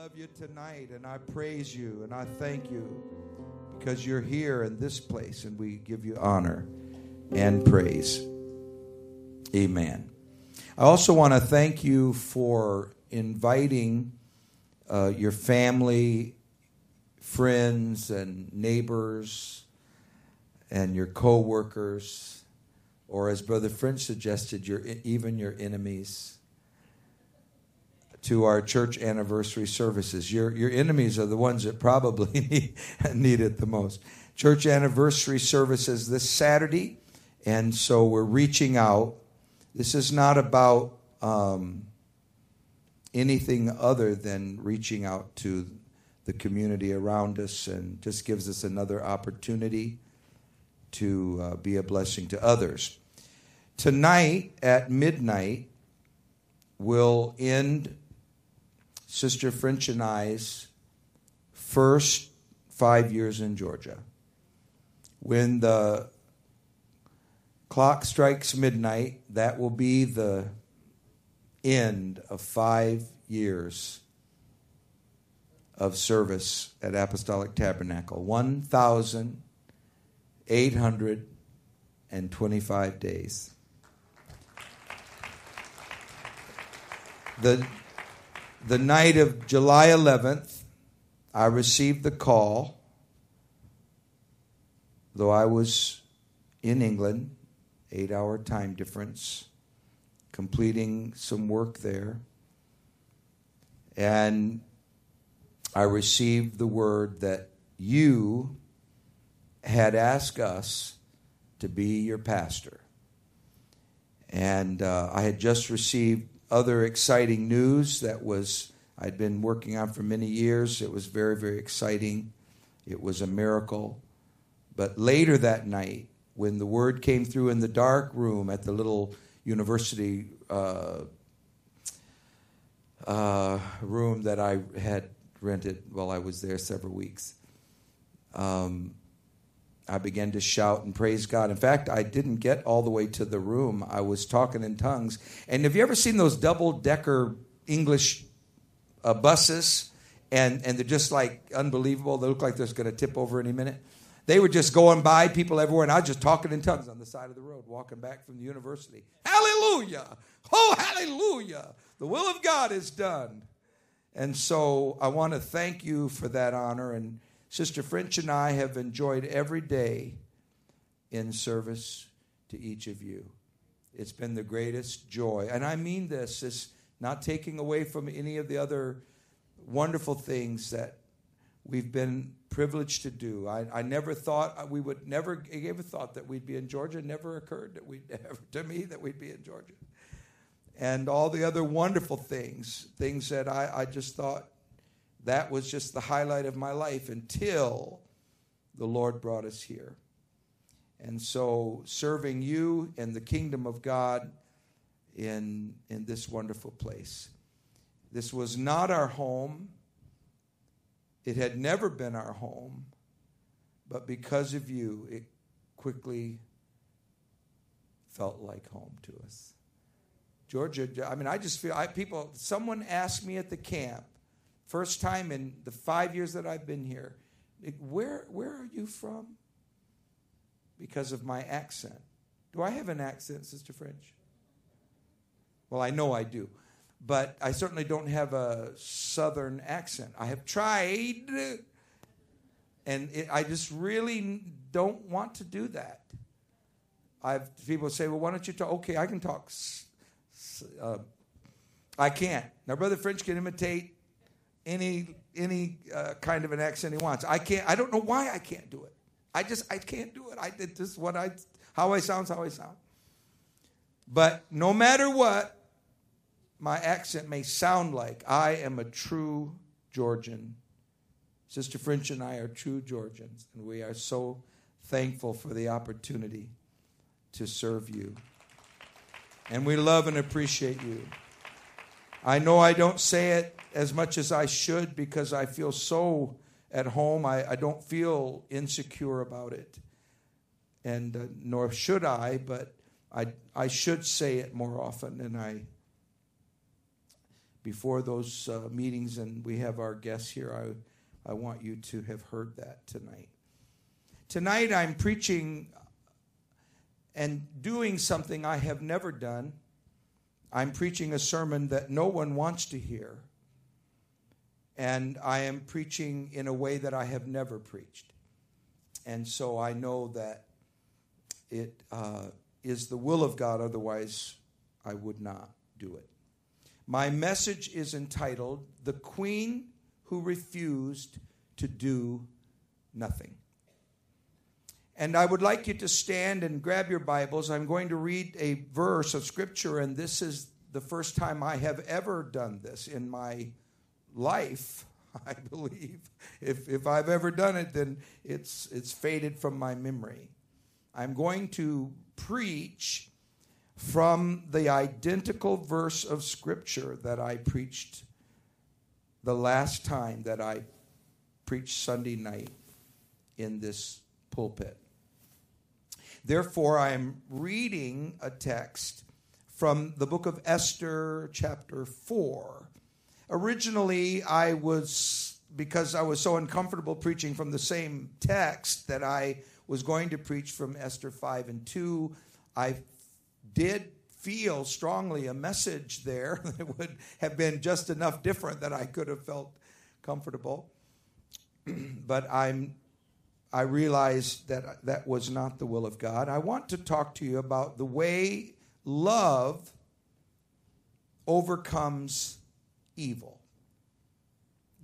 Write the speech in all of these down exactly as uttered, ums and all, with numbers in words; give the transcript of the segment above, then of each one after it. love you tonight, and I praise you, and I thank you because you're here in this place, and we give you honor and praise. Amen. I also want to thank you for inviting uh, your family, friends, and neighbors, and your co-workers, or as Brother French suggested, your even your enemies, to our church anniversary services. Your your enemies are the ones that probably need, need it the most. Church anniversary services this Saturday, and so we're reaching out. This is not about um, anything other than reaching out to the community around us, and just gives us another opportunity to uh, be a blessing to others. Tonight at midnight, we'll end Sister French and I's first five years in Georgia. When the clock strikes midnight, that will be the end of five years of service at Apostolic Tabernacle. one thousand eight hundred twenty-five days. The... The night of July eleventh, I received the call, though I was in England, eight-hour time difference, completing some work there. And I received the word that you had asked us to be your pastor. And uh, I had just received other exciting news that was I'd been working on for many years. It was very, very exciting. It was a miracle. But later that night, when the word came through in the dark room at the little university uh, uh, room that I had rented while I was there several weeks, um, I began to shout and praise God. In fact, I didn't get all the way to the room. I was talking in tongues. And have you ever seen those double-decker English uh, buses? And, and they're just like unbelievable. They look like they're going to tip over any minute. They were just going by, people everywhere, and I was just talking in tongues on the side of the road, walking back from the university. Hallelujah! Oh, hallelujah! The will of God is done. And so I want to thank you for that honor, and Sister French and I have enjoyed every day in service to each of you. It's been the greatest joy. And I mean this, it's not taking away from any of the other wonderful things that we've been privileged to do. I, I never thought we would, never gave a thought that we'd be in Georgia. It never occurred that we'd ever, to me that we'd be in Georgia. And all the other wonderful things, things that I, I just thought, that was just the highlight of my life until the Lord brought us here. And so serving you and the kingdom of God in, in this wonderful place. This was not our home. It had never been our home. But because of you, it quickly felt like home to us. Georgia, I mean, I just feel, I, people, someone asked me at the camp, first time in the five years that I've been here, where where are you from? Because of my accent. Do I have an accent, Sister French? Well, I know I do. But I certainly don't have a southern accent. I have tried, and it, I just really don't want to do that. I've people say, well, why don't you talk? Okay, I can talk. Uh, I can't. Now, Brother French can imitate any any uh, kind of an accent he wants. I can't. I don't know why I can't do it. I just I can't do it. I did just what I how I sound's how I sound. But no matter what my accent may sound like, I am a true Georgian. Sister French and I are true Georgians, and we are so thankful for the opportunity to serve you. And we love and appreciate you. I know I don't say it as much as I should because I feel so at home. I, I don't feel insecure about it, and uh, nor should I, but I I should say it more often, and I before those uh, meetings, and we have our guests here, I, I want you to have heard that tonight. Tonight I'm preaching and doing something I have never done. I'm preaching a sermon that no one wants to hear, and I am preaching in a way that I have never preached. And so I know that it uh, is the will of God, otherwise I would not do it. My message is entitled, "The Queen Who Refused to Do Nothing." And I would like you to stand and grab your Bibles. I'm going to read a verse of Scripture, and this is the first time I have ever done this in my life, I believe. If, if I've ever done it, then it's, it's faded from my memory. I'm going to preach from the identical verse of Scripture that I preached the last time that I preached Sunday night in this pulpit. Therefore, I am reading a text from the book of Esther, chapter four. Originally, I was, because I was so uncomfortable preaching from the same text that I was going to preach from Esther five and two, I did feel strongly a message there that would have been just enough different that I could have felt comfortable. But I'm I realized that that was not the will of God. I want to talk to you about the way love overcomes evil.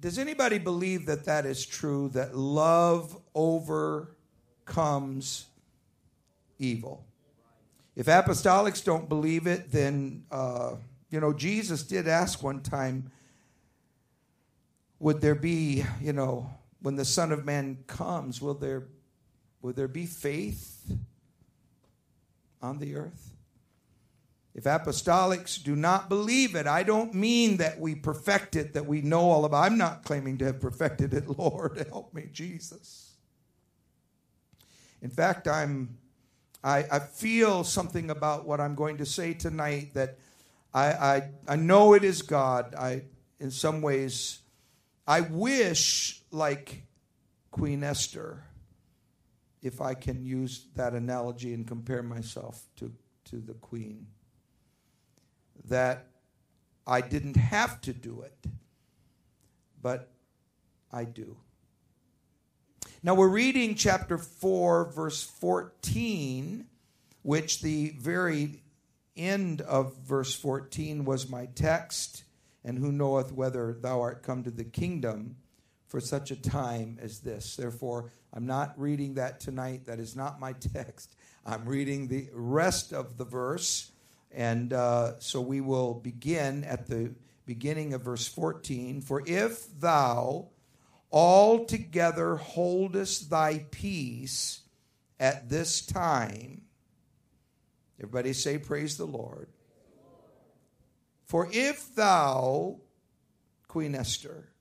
Does anybody believe that that is true, that love overcomes evil? If apostolics don't believe it, then, uh, you know, Jesus did ask one time, would there be, you know, when the Son of Man comes, will there, will there be faith on the earth? If apostolics do not believe it, I don't mean that we perfect it, that we know all about. I'm not claiming to have perfected it, Lord. Help me, Jesus. In fact, I'm, I, I feel something about what I'm going to say tonight that I, I, I know it is God. I, in some ways, I wish, like Queen Esther, if I can use that analogy and compare myself to, to the queen, that I didn't have to do it, but I do. Now we're reading chapter four, verse fourteen, which the very end of verse fourteen was my text. And who knoweth whether thou art come to the kingdom for such a time as this? Therefore, I'm not reading that tonight. That is not my text. I'm reading the rest of the verse. And uh, so we will begin at the beginning of verse fourteen. For if thou altogether holdest thy peace at this time, everybody say, praise the Lord. For if thou, Queen Esther,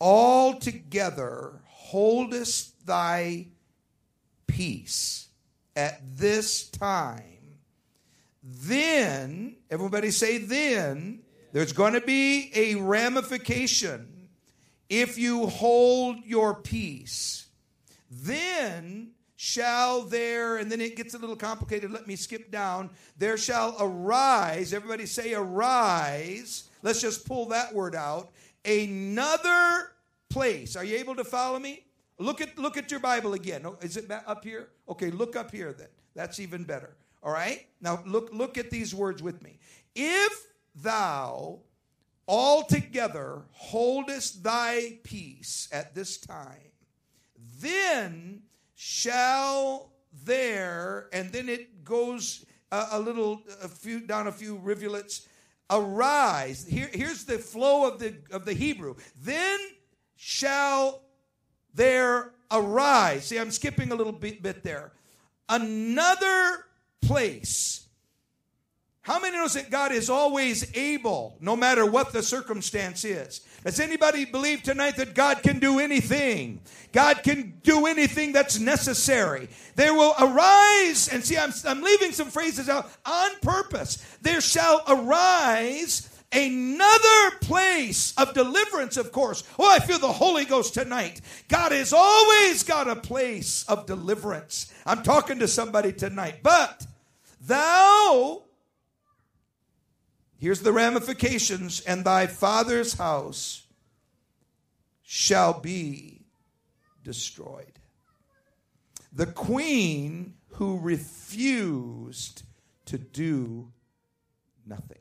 altogether holdest thy peace at this time, then, everybody say then, there's going to be a ramification. If you hold your peace, then shall there, and then it gets a little complicated. Let me skip down. There shall arise, everybody say arise. Let's just pull that word out. Another place. Are you able to follow me? Look at look at your Bible again. Is it up here? Okay, look up here then. That's even better. All right? Now look look at these words with me. If thou altogether holdest thy peace at this time, then shall there, and then it goes a, a little a few down a few rivulets, arise. Here, here's the flow of the of the Hebrew. Then shall there arise. See, I'm skipping a little bit, bit there. Another place. How many knows that God is always able, no matter what the circumstance is? Does anybody believe tonight that God can do anything? God can do anything that's necessary. There will arise, and see, I'm, I'm leaving some phrases out on purpose. There shall arise Another place of deliverance, of course. Oh, I feel the Holy Ghost tonight. God has always got a place of deliverance. I'm talking to somebody tonight. But thou, here's the ramifications, and thy father's house shall be destroyed. The queen who refused to do nothing.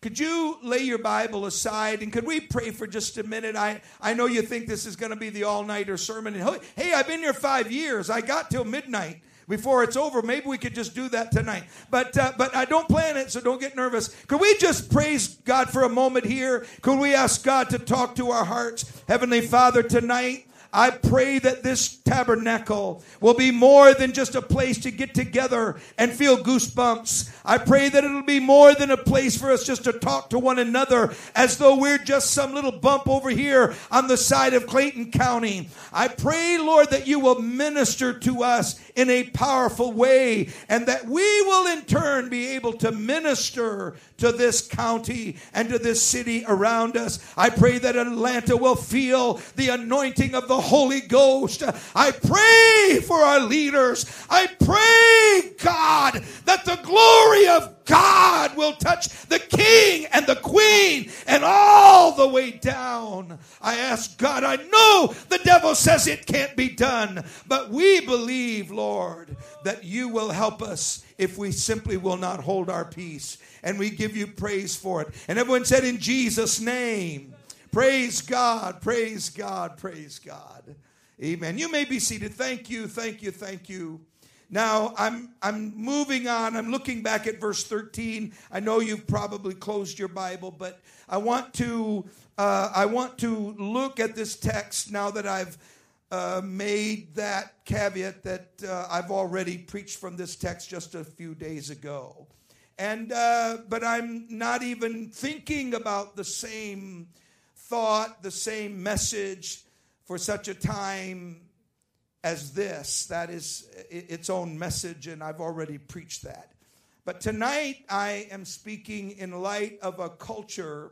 Could you lay your Bible aside and could we pray for just a minute? I, I know you think this is going to be the all-nighter sermon. And, hey, I've been here five years. I got till midnight before it's over. Maybe we could just do that tonight. But uh, but I don't plan it, so don't get nervous. Could we just praise God for a moment here? Could we ask God to talk to our hearts? Heavenly Father, tonight, I pray that this tabernacle will be more than just a place to get together and feel goosebumps. I pray that it'll be more than a place for us just to talk to one another as though we're just some little bump over here on the side of Clayton County. I pray, Lord, that you will minister to us in a powerful way and that we will in turn be able to minister to this county and to this city around us. I pray that Atlanta will feel the anointing of the Holy Ghost. I pray for our leaders. I pray, God, that the glory of God will touch the king and the queen and all the way down. I ask God, I know the devil says it can't be done, but we believe, Lord, that you will help us if we simply will not hold our peace. And we give you praise for it. And everyone said, in Jesus' name. Praise God, praise God, praise God. Amen. You may be seated. Thank you, thank you, thank you. Now, I'm I'm moving on. I'm looking back at verse thirteen. I know you've probably closed your Bible, but I want to uh, I want to look at this text now that I've uh, made that caveat that uh, I've already preached from this text just a few days ago. And uh, but I'm not even thinking about the same thought, the same message for such a time as this. That is its own message, and I've already preached that. But tonight I am speaking in light of a culture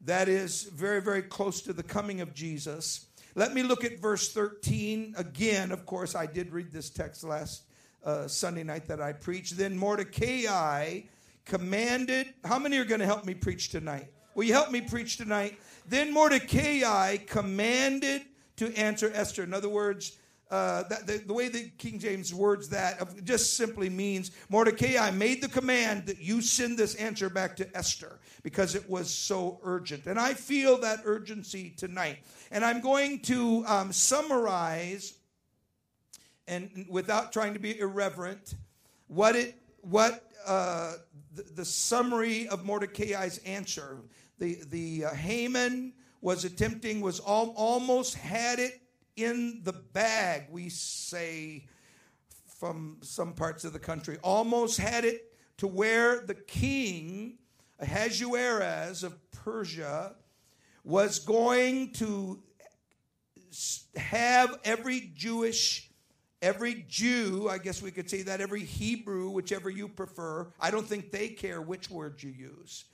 that is very, very close to the coming of Jesus. Let me look at verse thirteen again. Of course, I did read this text last uh, Sunday night that I preached. Then Mordecai commanded, how many are going to help me preach tonight? Will you help me preach tonight? Then Mordecai commanded to answer Esther. In other words, uh, that, the, the way the King James words that just simply means Mordecai made the command that you send this answer back to Esther because it was so urgent. And I feel that urgency tonight. And I'm going to um, summarize, and without trying to be irreverent, what it what uh, the, the summary of Mordecai's answer. The the uh, Haman was attempting, was al- almost had it in the bag, we say from some parts of the country. Almost had it to where the king, Ahasuerus of Persia, was going to have every Jewish, every Jew, I guess we could say that, every Hebrew, whichever you prefer. I don't think they care which word you use.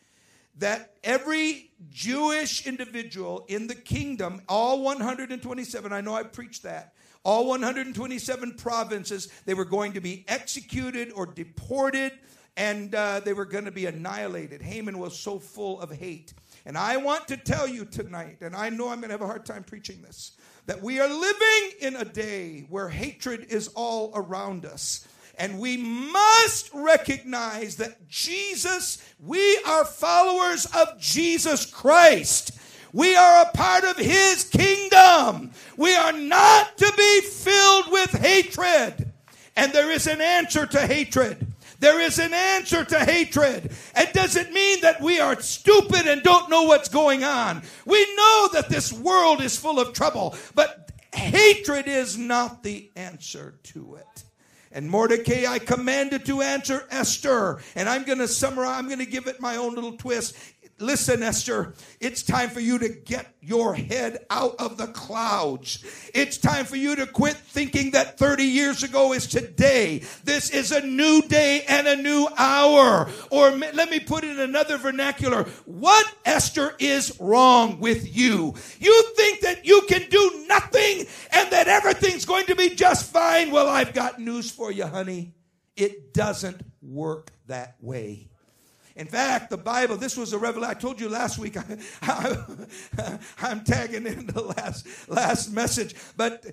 That every Jewish individual in the kingdom, all one hundred twenty-seven, I know I preached that, all one hundred twenty-seven provinces, they were going to be executed or deported, and uh, they were going to be annihilated. Haman was so full of hate. And I want to tell you tonight, and I know I'm going to have a hard time preaching this, that we are living in a day where hatred is all around us. And we must recognize that Jesus, we are followers of Jesus Christ. We are a part of his kingdom. We are not to be filled with hatred. And there is an answer to hatred. There is an answer to hatred. It doesn't mean that we are stupid and don't know what's going on. We know that this world is full of trouble, but hatred is not the answer to it. And Mordecai, I commanded to answer Esther. And I'm going to summarize, I'm going to give it my own little twist. Listen, Esther, it's time for you to get your head out of the clouds. It's time for you to quit thinking that thirty years ago is today. This is a new day and a new hour. Or let me put it in another vernacular. What, Esther, is wrong with you? You think that you can do nothing and that everything's going to be just fine? Well, I've got news for you, honey. It doesn't work that way. In fact, the Bible, this was a revelation. I told you last week, I, I, I'm tagging in the last, last message. But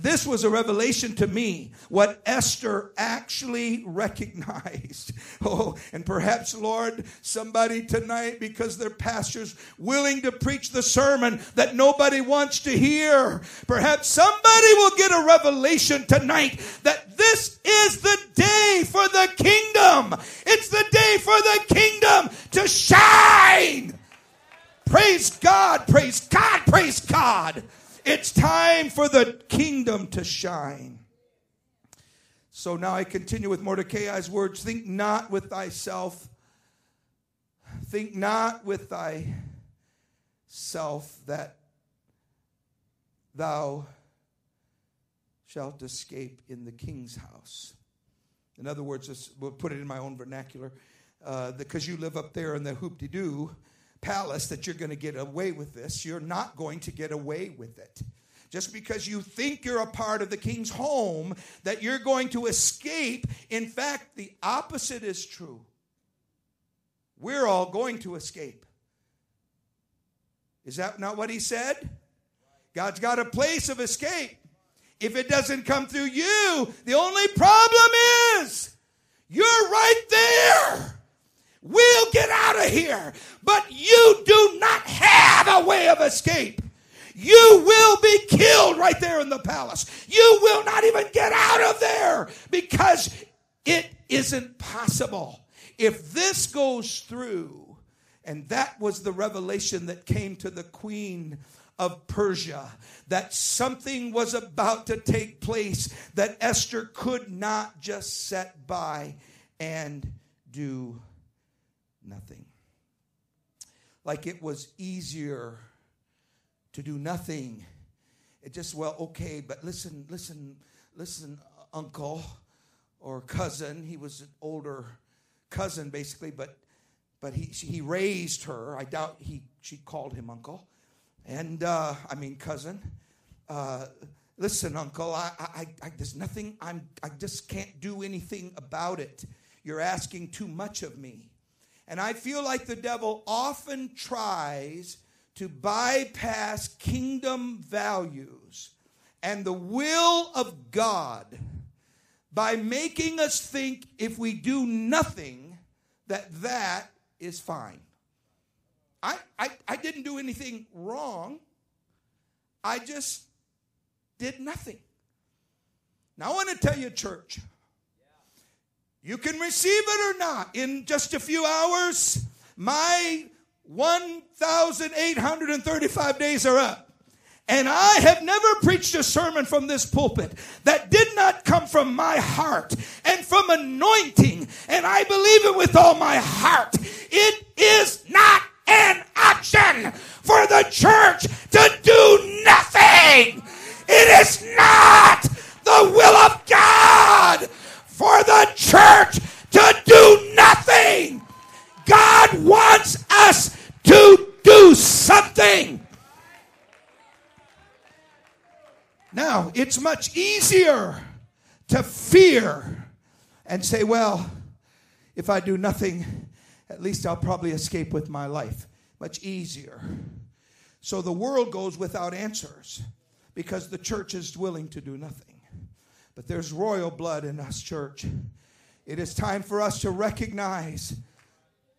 this was a revelation to me, what Esther actually recognized. Oh, and perhaps, Lord, somebody tonight, because their pastor's willing to preach the sermon that nobody wants to hear. Perhaps somebody will get a revelation tonight that this is the day for the kingdom. It's the day for the kingdom. Kingdom to shine. Praise God, praise God, praise God. It's time for the kingdom to shine. So now I continue with Mordecai's words. Think not with thyself. Think not with thyself that thou shalt escape in the king's house. In other words, we'll put it in my own vernacular. Because uh, you live up there in the hoop-de-doo palace, that you're going to get away with this. You're not going to get away with it. Just because you think you're a part of the king's home, that you're going to escape. In fact, the opposite is true. We're all going to escape. Is that not what he said? God's got a place of escape. If it doesn't come through you, the only problem is you're right there. We'll get out of here. But you do not have a way of escape. You will be killed right there in the palace. You will not even get out of there because it isn't possible. If this goes through, and that was the revelation that came to the queen of Persia, that something was about to take place that Esther could not just sit by and do nothing. Like it was easier to do nothing. It just, well, okay, but listen, listen, listen, uncle or cousin. He was an older cousin, basically, but but he he raised her. I doubt he she called him uncle. And uh, I mean, cousin. Uh, listen, uncle. I, I, I, there's nothing. I'm. I just can't do anything about it. You're asking too much of me. And I feel like the devil often tries to bypass kingdom values and the will of God by making us think if we do nothing, that that is fine. I, I, I didn't do anything wrong. I just did nothing. Now I want to tell you, church, you can receive it or not. In just a few hours, my one thousand eight hundred thirty-five days are up. And I have never preached a sermon from this pulpit that did not come from my heart and from anointing. And I believe it with all my heart. It is not an option for the church to do nothing. It is not the will of God for the church to do nothing. God wants us to do something. Now, it's much easier to fear and say, well, if I do nothing, at least I'll probably escape with my life. Much easier. So the world goes without answers because the church is willing to do nothing. But there's royal blood in us, church. It is time for us to recognize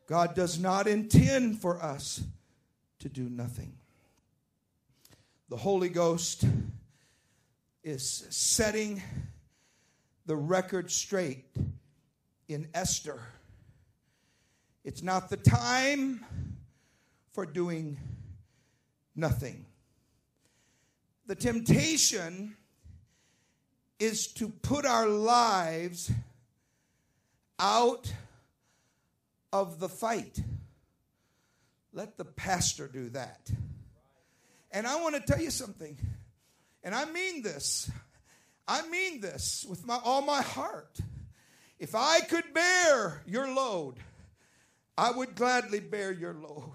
God does not intend for us to do nothing. The Holy Ghost is setting the record straight in Esther. It's not the time for doing nothing. The temptation is to put our lives out of the fight. Let the pastor do that. And I want to tell you something. And I mean this. I mean this with my, all my heart. If I could bear your load, I would gladly bear your load.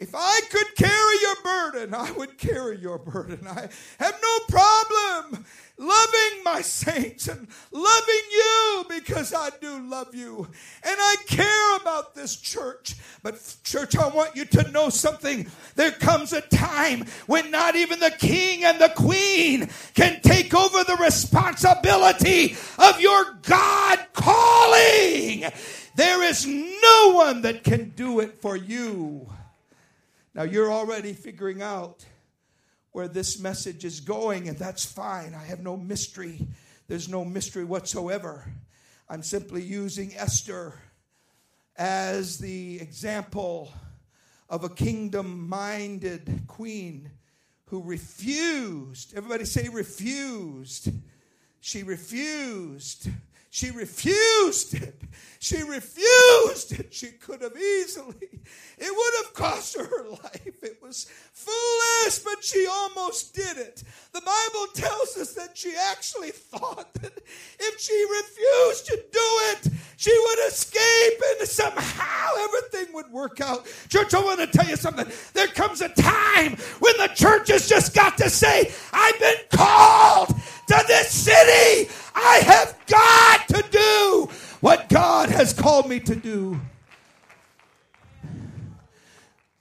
If I could carry your burden, I would carry your burden. I have no problem loving my saints and loving you because I do love you. And I care about this church. But church, I want you to know something. There comes a time when not even the king and the queen can take over the responsibility of your God calling. There is no one that can do it for you. Now, you're already figuring out where this message is going, and that's fine. I have no mystery. There's no mystery whatsoever. I'm simply using Esther as the example of a kingdom-minded queen who refused. Everybody say refused. She refused. She refused it. She refused it. She could have easily. It would have cost her her life. It was foolish, but she almost did it. The Bible tells us that she actually thought that if she refused to do it, she would escape and somehow everything would work out. Church, I want to tell you something. There comes a time when the church has just got to say, I've been called to this city. I have got to do what God has called me to do.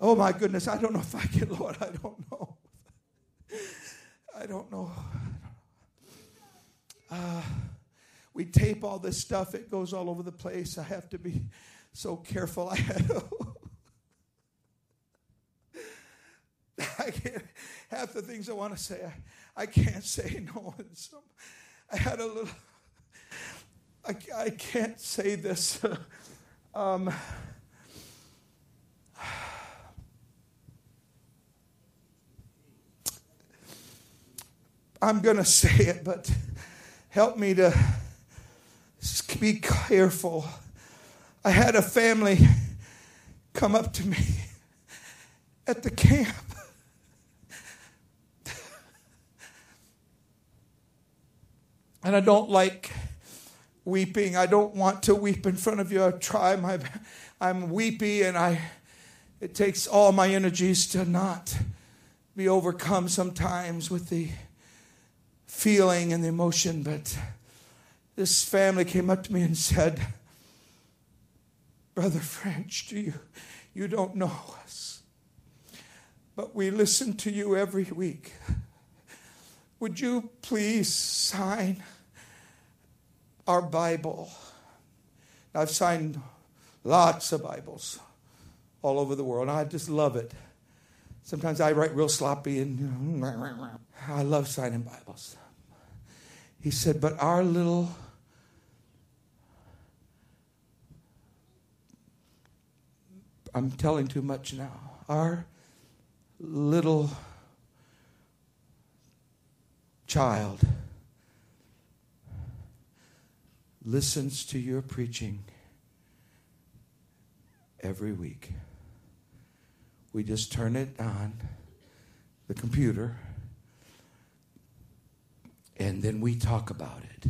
Oh, my goodness. I don't know if I can, Lord. I don't know. I don't know. Uh, we tape all this stuff. It goes all over the place. I have to be so careful. I I can't. Half the things I want to say, I, I can't say no. And some, I had a little, I, I can't say this. um, I'm going to say it, but help me to be careful. I had a family come up to me at the camp. And I don't like weeping. I don't want to weep in front of you. I try my, I'm weepy, and I, it takes all my energies to not be overcome sometimes with the feeling and the emotion. But this family came up to me and said, Brother French, do you, you don't know us, but we listen to you every week. Would you please sign our Bible? I've signed lots of Bibles all over the world. I just love it. Sometimes I write real sloppy and I love signing Bibles. He said, but our little I'm telling too much now. Our little child listens to your preaching every week. We just turn it on, the computer, and then we talk about it.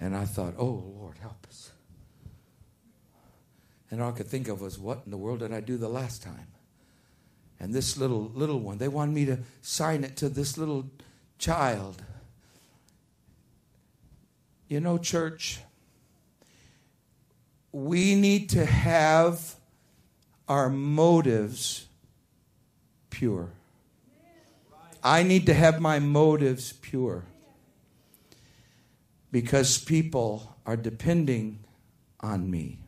And I thought, oh, Lord, help us. And all I could think of was, what in the world did I do the last time? And this little little one, they wanted me to sign it to this little child. You know, church, we need to have our motives pure. I need to have my motives pure because people are depending on me.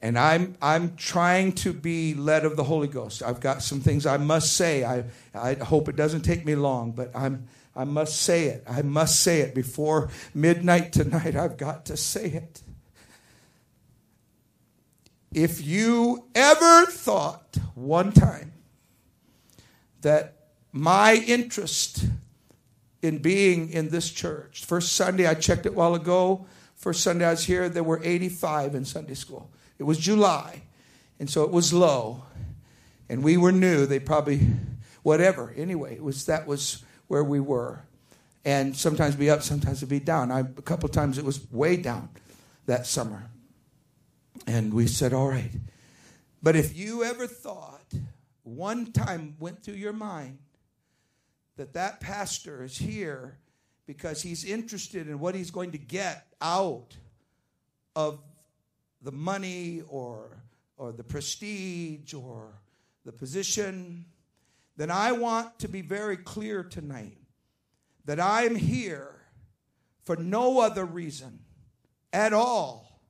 And I'm I'm trying to be led of the Holy Ghost. I've got some things I must say. I I hope it doesn't take me long, but I'm I must say it. I must say it before midnight tonight. I've got to say it. If you ever thought one time that my interest in being in this church, first Sunday, I checked it a while ago. First Sunday I was here, there were eighty-five in Sunday school. It was July, And so it was low. And we were new. They probably, whatever. Anyway, it was that was where we were. And sometimes be up, sometimes it'd be down. I, a couple times it was way down that summer. And we said, all right. But if you ever thought, one time went through your mind, that that pastor is here because he's interested in what he's going to get out of the money or or the prestige or the position, then I want to be very clear tonight that I'm here for no other reason at all.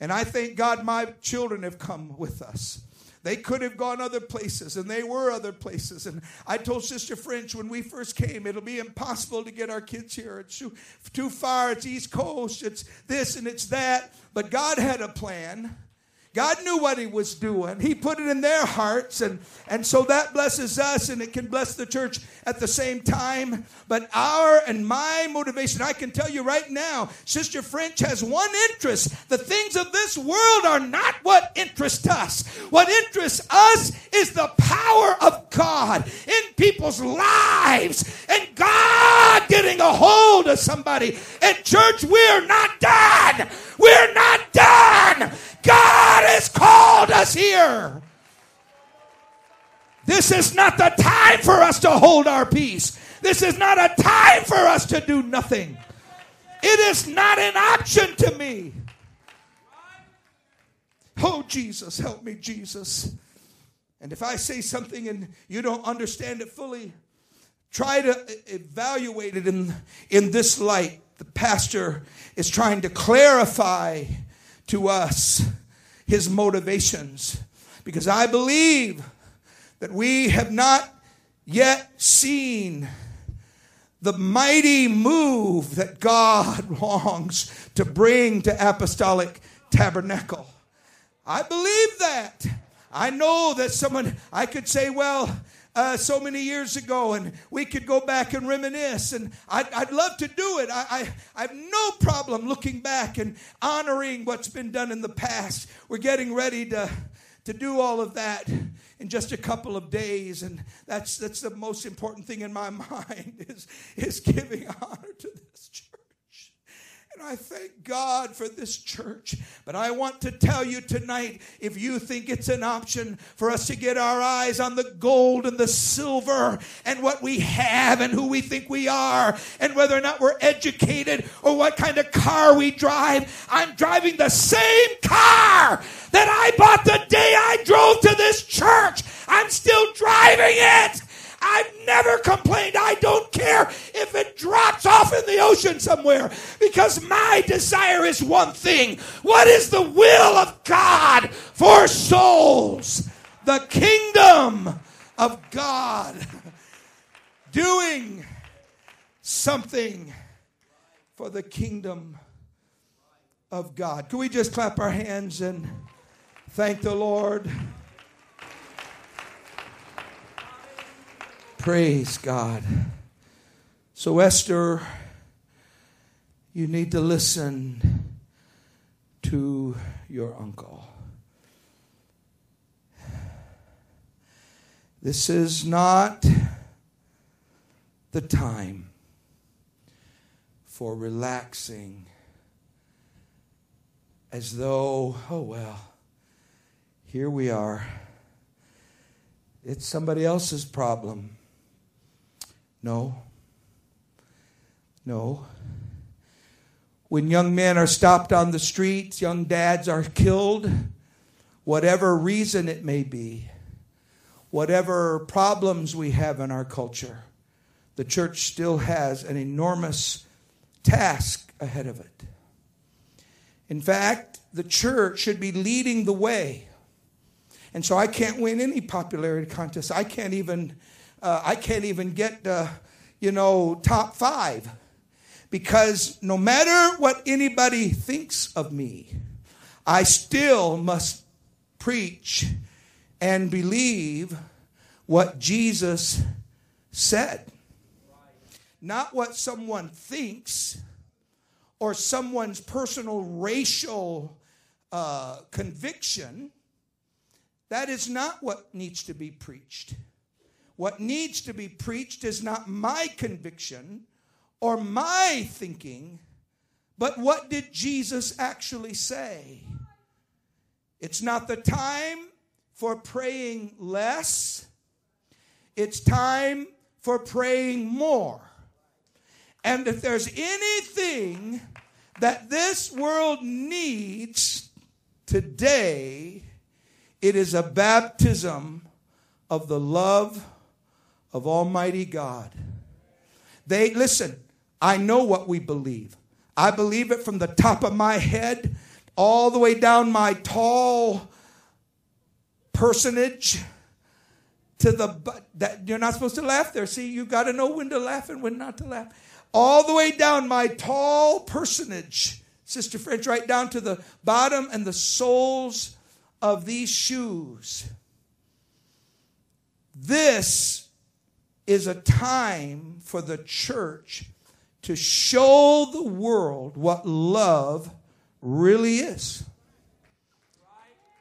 And I thank God my children have come with us. They could have gone other places, and they were other places. And I told Sister French when we first came, it'll be impossible to get our kids here. It's too, too far. It's East Coast. It's this and it's that. But God had a plan. God knew what he was doing. He put it in their hearts, and, and so that blesses us, and it can bless the church at the same time. But our and my motivation, I can tell you right now, Sister French has one interest. The things of this world are not what interest us. What interests us is the power of God in people's lives, and God getting a hold of somebody. And church, we're not done. We're not done. God has called us here. This is not the time for us to hold our peace. This is not a time for us to do nothing. It is not an option to me. Oh, Jesus, help me, Jesus. And if I say something and you don't understand it fully, try to evaluate it in, in this light. The pastor is trying to clarify to us his motivations, because I believe that we have not yet seen the mighty move that God longs to bring to Apostolic Tabernacle. I believe that. I know that someone, I could say, well, Uh, so many years ago, and we could go back and reminisce, and I'd, I'd love to do it. I, I, I have no problem looking back and honoring what's been done in the past. We're getting ready to, to do all of that in just a couple of days, and that's that's the most important thing in my mind is, is giving honor to this church. And I thank God for this church. But I want to tell you tonight, if you think it's an option for us to get our eyes on the gold and the silver and what we have and who we think we are and whether or not we're educated or what kind of car we drive, I'm driving the same car that I bought the day I drove to this church. I'm still driving it. I've never complained. I don't care if it drops off in the ocean somewhere, because my desire is one thing. What is the will of God for souls? The kingdom of God doing something for the kingdom of God. Can we just clap our hands and thank the Lord? Praise God. So Esther, you need to listen to your uncle. This is not the time for relaxing as though, oh well, here we are. It's somebody else's problem. No. No. When young men are stopped on the streets, young dads are killed, whatever reason it may be, whatever problems we have in our culture, the church still has an enormous task ahead of it. In fact, the church should be leading the way. And so I can't win any popularity contest. I can't even... Uh, I can't even get, uh, you know, top five, because no matter what anybody thinks of me, I still must preach and believe what Jesus said. Not what someone thinks or someone's personal racial uh, conviction. That is not what needs to be preached. What needs to be preached is not my conviction or my thinking, but what did Jesus actually say? It's not the time for praying less. It's time for praying more. And if there's anything that this world needs today, it is a baptism of the love of Almighty God. They, listen, I know what we believe. I believe it from the top of my head all the way down my tall personage to the butt. That, you're not supposed to laugh there. See, you've got to know when to laugh and when not to laugh. All the way down my tall personage, Sister French, right down to the bottom and the soles of these shoes. This is a time for the church to show the world what love really is.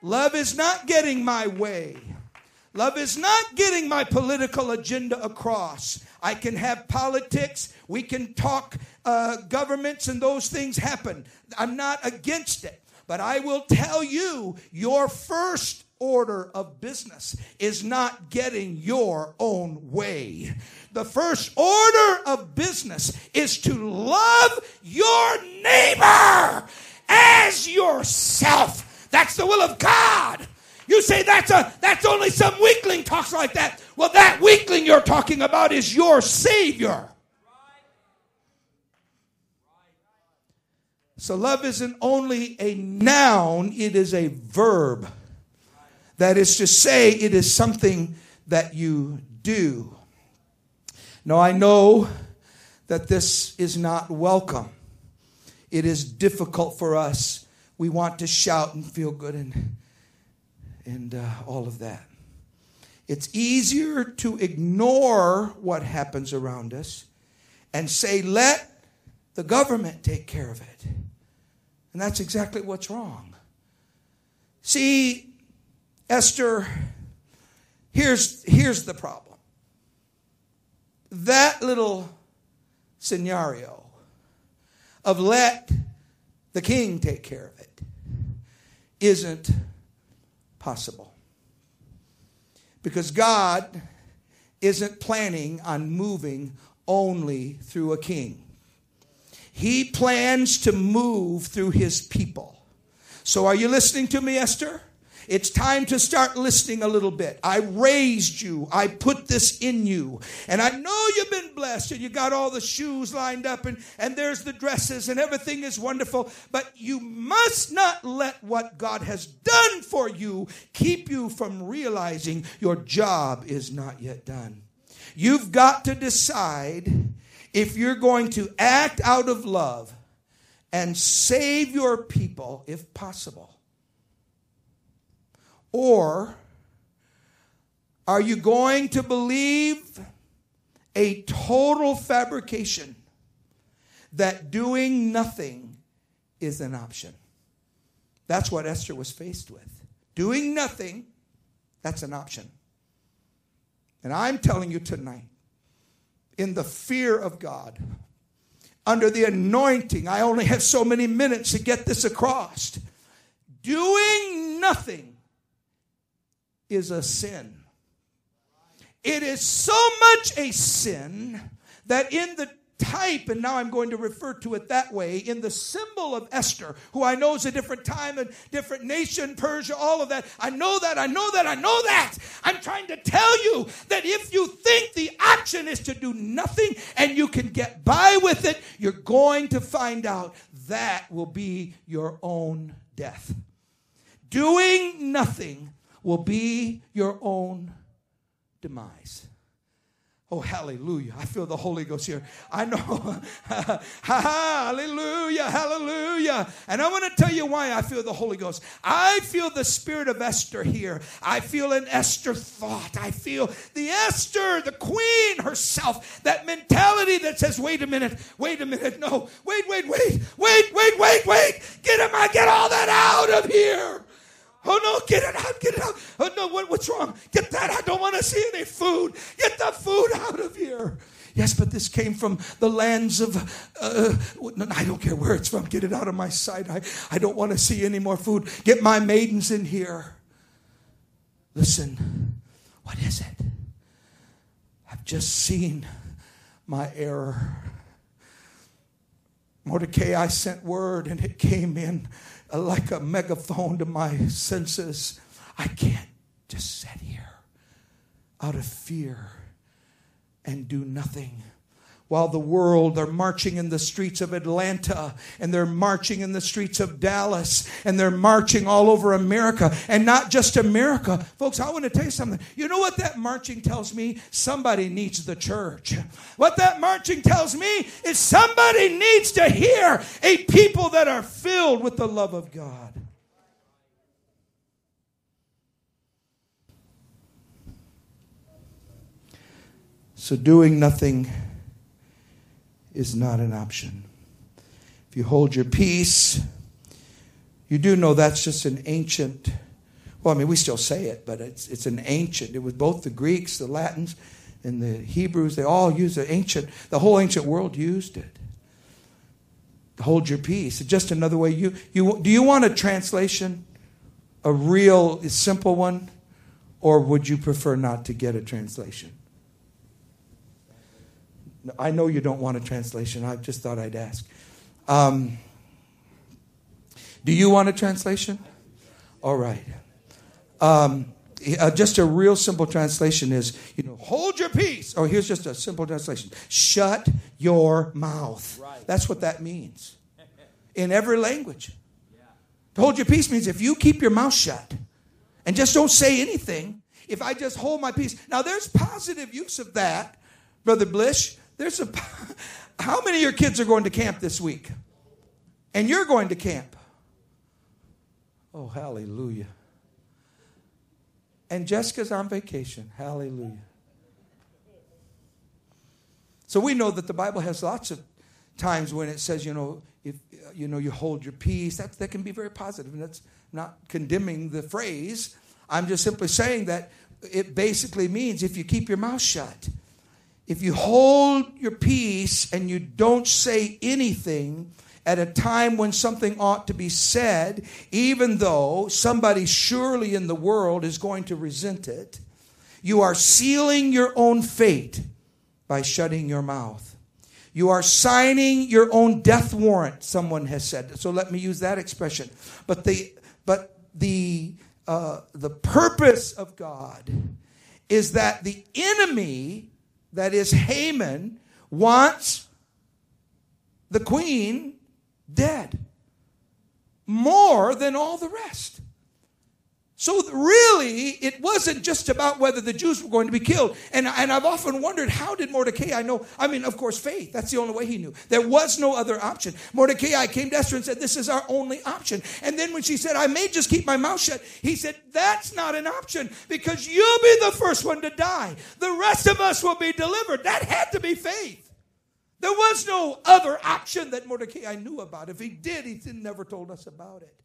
Love is not getting my way. Love is not getting my political agenda across. I can have politics. We can talk uh, governments and those things happen. I'm not against it. But I will tell you, your first order of business is not getting your own way. The first order of business is to love your neighbor as yourself. That's the will of God. You say that's a that's only some weakling talks like that. Well, that weakling you're talking about is your Savior. So love isn't only a noun, it is a verb. That is to say, it is something that you do. Now, I know that this is not welcome. It is difficult for us. We want to shout and feel good and, and uh, all of that. It's easier to ignore what happens around us and say, let the government take care of it. And that's exactly what's wrong. See, Esther, here's, here's the problem. That little scenario of let the king take care of it isn't possible. Because God isn't planning on moving only through a king. He plans to move through his people. So are you listening to me, Esther? It's time to start listening a little bit. I raised you. I put this in you. And I know you've been blessed and you got all the shoes lined up and, and there's the dresses and everything is wonderful. But you must not let what God has done for you keep you from realizing your job is not yet done. You've got to decide if you're going to act out of love and save your people if possible. Or are you going to believe a total fabrication that doing nothing is an option? That's what Esther was faced with. Doing nothing, that's an option. And I'm telling you tonight, in the fear of God, under the anointing, I only have so many minutes to get this across. Doing nothing is a sin. It is so much a sin that in the type, and now I'm going to refer to it that way, in the symbol of Esther, who I know is a different time and different nation, Persia, all of that. I know that, I know that, I know that. I'm trying to tell you that if you think the option is to do nothing and you can get by with it, you're going to find out that will be your own death. Doing nothing will be your own demise. Oh, hallelujah. I feel the Holy Ghost here. I know. Hallelujah, hallelujah. And I want to tell you why I feel the Holy Ghost. I feel the spirit of Esther here. I feel an Esther thought. I feel the Esther, the queen herself, that mentality that says, wait a minute, wait a minute, no, wait, wait, wait, wait, wait, wait, wait. Get him, I get all that out of here. Oh, no, get it out, get it out. Oh, no, what, what's wrong? Get that. I don't want to see any food. Get the food out of here. Yes, but this came from the lands of, uh, I don't care where it's from. Get it out of my sight. I, I don't want to see any more food. Get my maidens in here. Listen, what is it? I've just seen my error. Mordecai, I sent word, and it came in like a megaphone to my senses. I can't just sit here out of fear and do nothing. While the world are marching in the streets of Atlanta, and they're marching in the streets of Dallas, and they're marching all over America, and not just America. Folks, I want to tell you something. You know what that marching tells me? Somebody needs the church. What that marching tells me is somebody needs to hear a people that are filled with the love of God. So doing nothing is not an option. If you hold your peace, you do know that's just an ancient, well, I mean, we still say it, but it's it's an ancient. It was both the Greeks, the Latins, and the Hebrews. They all used the ancient, the whole ancient world used it. Hold your peace. It's just another way. You, you do you want a translation, a real simple one, or would you prefer not to get a translation? I know you don't want a translation. I just thought I'd ask. Um, do you want a translation? All right. Um, uh, just a real simple translation is, you know, hold your peace. Or here's just a simple translation. Shut your mouth. Right. That's what that means in every language. Yeah. To hold your peace means if you keep your mouth shut and just don't say anything, if I just hold my peace. Now, there's positive use of that, Brother Blish. There's a, how many of your kids are going to camp this week? And you're going to camp. Oh, hallelujah. And Jessica's on vacation. Hallelujah. So we know that the Bible has lots of times when it says, you know, if you know, you hold your peace. That, that can be very positive. And that's not condemning the phrase. I'm just simply saying that it basically means if you keep your mouth shut, if you hold your peace and you don't say anything at a time when something ought to be said, even though somebody surely in the world is going to resent it, you are sealing your own fate by shutting your mouth. You are signing your own death warrant, someone has said. So let me use that expression. But the, but the, uh, the purpose of God is that the enemy, that is, Haman, wants the queen dead more than all the rest. So really, it wasn't just about whether the Jews were going to be killed. And, and I've often wondered, how did Mordecai know? I mean, of course, faith. That's the only way he knew. There was no other option. Mordecai came to Esther and said, this is our only option. And then when she said, I may just keep my mouth shut, he said, that's not an option, because you'll be the first one to die. The rest of us will be delivered. That had to be faith. There was no other option that Mordecai knew about. If he did, he never told us about it.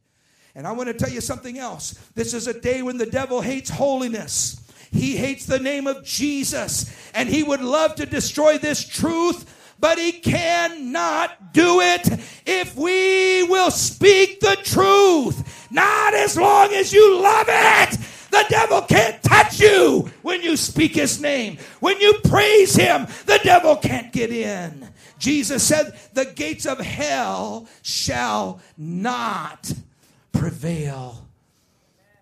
And I want to tell you something else. This is a day when the devil hates holiness. He hates the name of Jesus. And he would love to destroy this truth, but he cannot do it if we will speak the truth. Not as long as you love it. The devil can't touch you when you speak his name. When you praise him, the devil can't get in. Jesus said, the gates of hell shall not prevail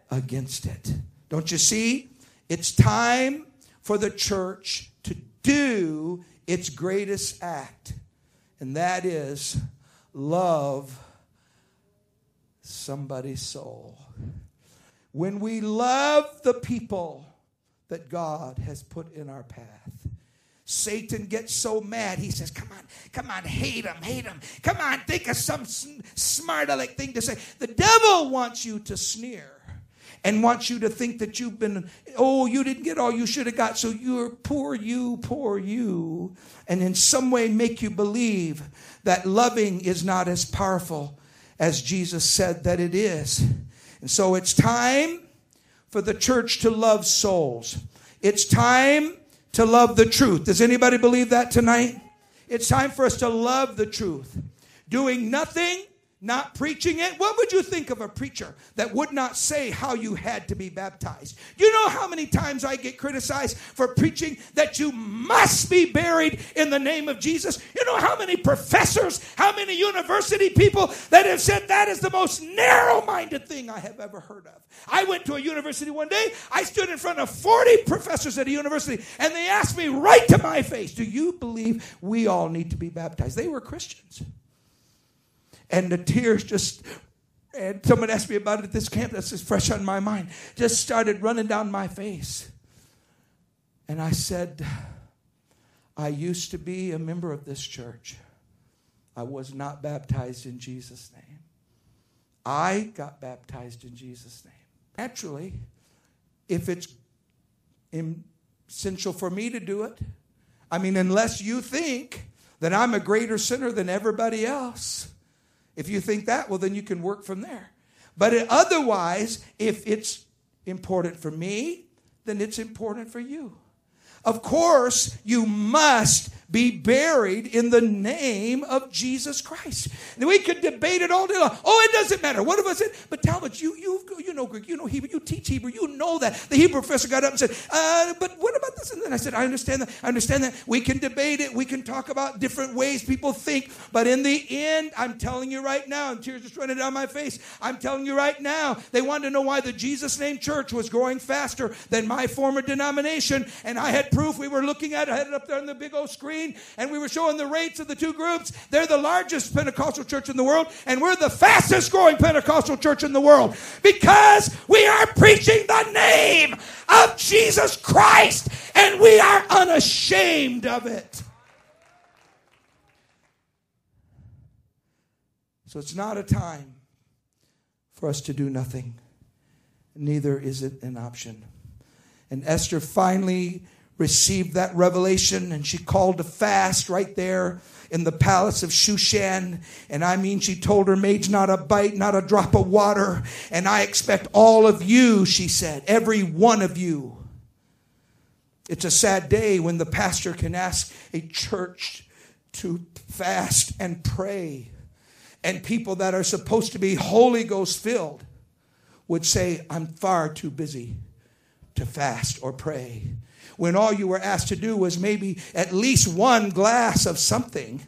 against it. Don't you see? It's time for the church to do its greatest act, and that is love somebody's soul. When we love the people that God has put in our path, Satan gets so mad, he says, come on, come on, hate him, hate him. Come on, think of some smart-aleck thing to say. The devil wants you to sneer and wants you to think that you've been, oh, you didn't get all you should have got, so you're poor you, poor you, and in some way make you believe that loving is not as powerful as Jesus said that it is. And so it's time for the church to love souls. It's time to love the truth. Does anybody believe that tonight? It's time for us to love the truth. Doing nothing, not preaching it. What would you think of a preacher that would not say how you had to be baptized? You know how many times I get criticized for preaching that you must be buried in the name of Jesus? You know how many professors, how many university people that have said that is the most narrow-minded thing I have ever heard of. I went to a university one day. I stood in front of forty professors at a university, and they asked me right to my face, do you believe we all need to be baptized? They were Christians. And the tears just, and someone asked me about it at this camp, this is fresh on my mind, just started running down my face. And I said, I used to be a member of this church. I was not baptized in Jesus' name. I got baptized in Jesus' name. Naturally, if it's essential for me to do it, I mean, unless you think that I'm a greater sinner than everybody else, if you think that, well, then you can work from there. But it, otherwise, if it's important for me, then it's important for you. Of course, you must be buried in the name of Jesus Christ. And we could debate it all day long. Oh, it doesn't matter. What of us said, but Talbot, you, you, you know Greek, you know Hebrew, you teach Hebrew, you know that. The Hebrew professor got up and said, uh, but what about this? And then I said, I understand that. I understand that. We can debate it. We can talk about different ways people think. But in the end, I'm telling you right now, and tears just running down my face, I'm telling you right now, they wanted to know why the Jesus Name Church was growing faster than my former denomination. And I had proof. We were looking at it. I had it up there on the big old screen. And we were showing the rates of the two groups. They're the largest Pentecostal church in the world, and we're the fastest growing Pentecostal church in the world because we are preaching the name of Jesus Christ, and we are unashamed of it. So it's not a time for us to do nothing. Neither is it an option. And Esther finally received that revelation, and she called a fast right there in the palace of Shushan. And I mean, she told her maids not a bite, not a drop of water. And I expect all of you, she said, every one of you. It's a sad day when the pastor can ask a church to fast and pray, and people that are supposed to be Holy Ghost filled would say, I'm far too busy to fast or pray. When all you were asked to do was maybe at least one glass of something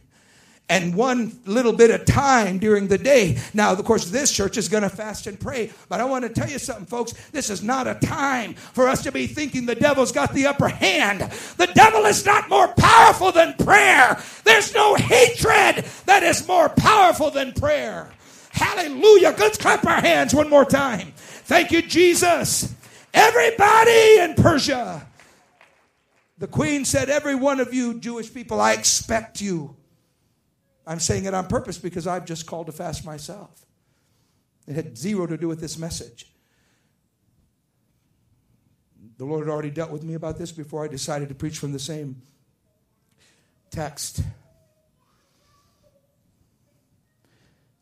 and one little bit of time during the day. Now, of course, this church is going to fast and pray. But I want to tell you something, folks. This is not a time for us to be thinking the devil's got the upper hand. The devil is not more powerful than prayer. There's no hatred that is more powerful than prayer. Hallelujah. Let's clap our hands one more time. Thank you, Jesus. Everybody in Persia. The queen said, every one of you Jewish people, I expect you. I'm saying it on purpose because I've just called to fast myself. It had zero to do with this message. The Lord had already dealt with me about this before I decided to preach from the same text.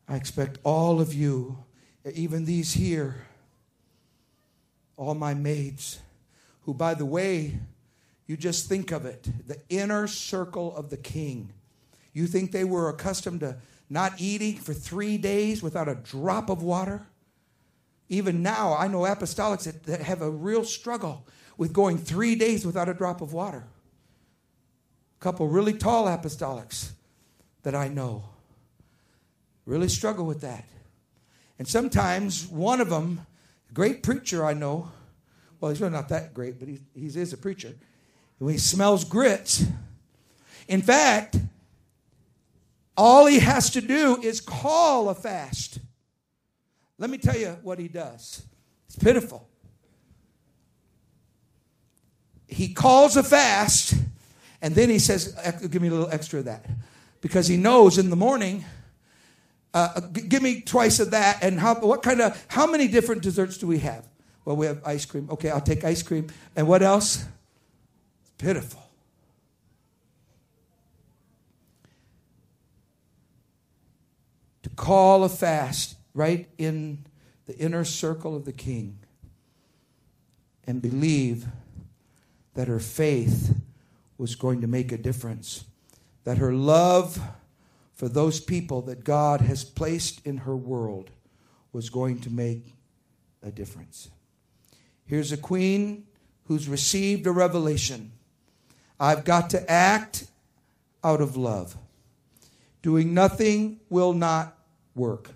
I expect all of you, even these here, all my maids, who, by the way, you just think of it, the inner circle of the king. You think they were accustomed to not eating for three days without a drop of water? Even now, I know apostolics that, that have a real struggle with going three days without a drop of water. A couple really tall apostolics that I know really struggle with that. And sometimes one of them, a great preacher I know, well, he's really not that great, but he, he is a preacher. He smells grits. In fact, all he has to do is call a fast. Let me tell you what he does. It's pitiful. He calls a fast, and then he says, give me a little extra of that. Because he knows in the morning, uh, give me twice of that. And how, what kind of, how many different desserts do we have? Well, we have ice cream. Okay, I'll take ice cream. And what else? Pitiful. To call a fast right in the inner circle of the king and believe that her faith was going to make a difference, that her love for those people that God has placed in her world was going to make a difference. Here's a queen who's received a revelation. I've got to act out of love. Doing nothing will not work.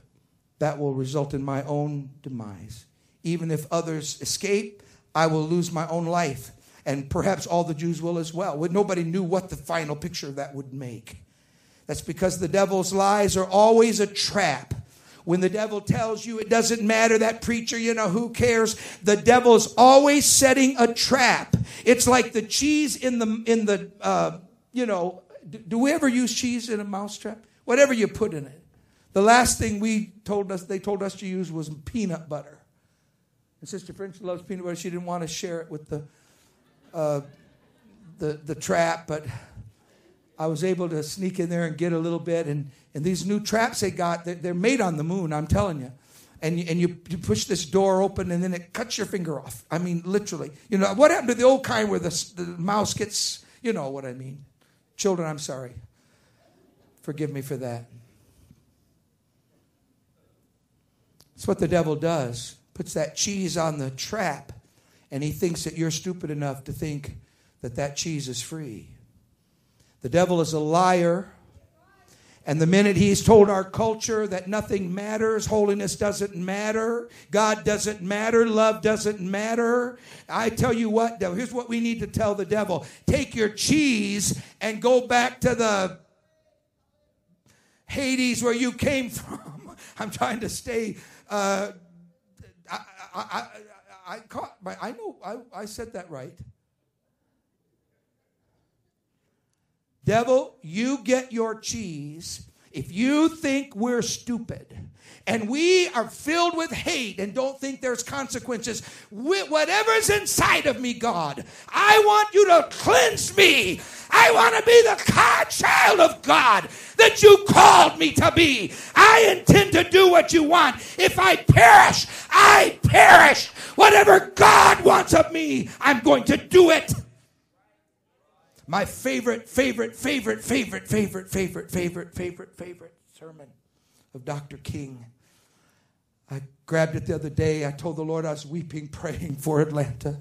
That will result in my own demise. Even if others escape, I will lose my own life. And perhaps all the Jews will as well. Nobody knew what the final picture that would make. That's because the devil's lies are always a trap. When the devil tells you it doesn't matter, that preacher, you know, who cares? The devil's always setting a trap. It's like the cheese in the, in the uh, you know, d- do we ever use cheese in a mousetrap? Whatever you put in it. The last thing we told us, they told us to use was peanut butter. And Sister French loves peanut butter. She didn't want to share it with the, uh, the, the trap, but I was able to sneak in there and get a little bit. And, and these new traps they got, they're, they're made on the moon, I'm telling you. And, and you, you push this door open, and then it cuts your finger off. I mean, literally. You know, what happened to the old kind where the, the mouse gets, you know what I mean. Children, I'm sorry. Forgive me for that. It's what the devil does. Puts that cheese on the trap, and he thinks that you're stupid enough to think that that cheese is free. The devil is a liar. And the minute he's told our culture that nothing matters, holiness doesn't matter, God doesn't matter, love doesn't matter, I tell you what, devil, here's what we need to tell the devil. Take your cheese and go back to the Hades where you came from. I'm trying to stay. Uh, I, I, I, I caught my, I know I, I said that right. Devil, you get your cheese if you think we're stupid and we are filled with hate and don't think there's consequences. Whatever's inside of me, God, I want you to cleanse me. I want to be the child of God that you called me to be. I intend to do what you want. If I perish, I perish. Whatever God wants of me, I'm going to do it. My favorite, favorite, favorite, favorite, favorite, favorite, favorite, favorite, favorite sermon of Doctor King. I grabbed it the other day. I told the Lord I was weeping, praying for Atlanta,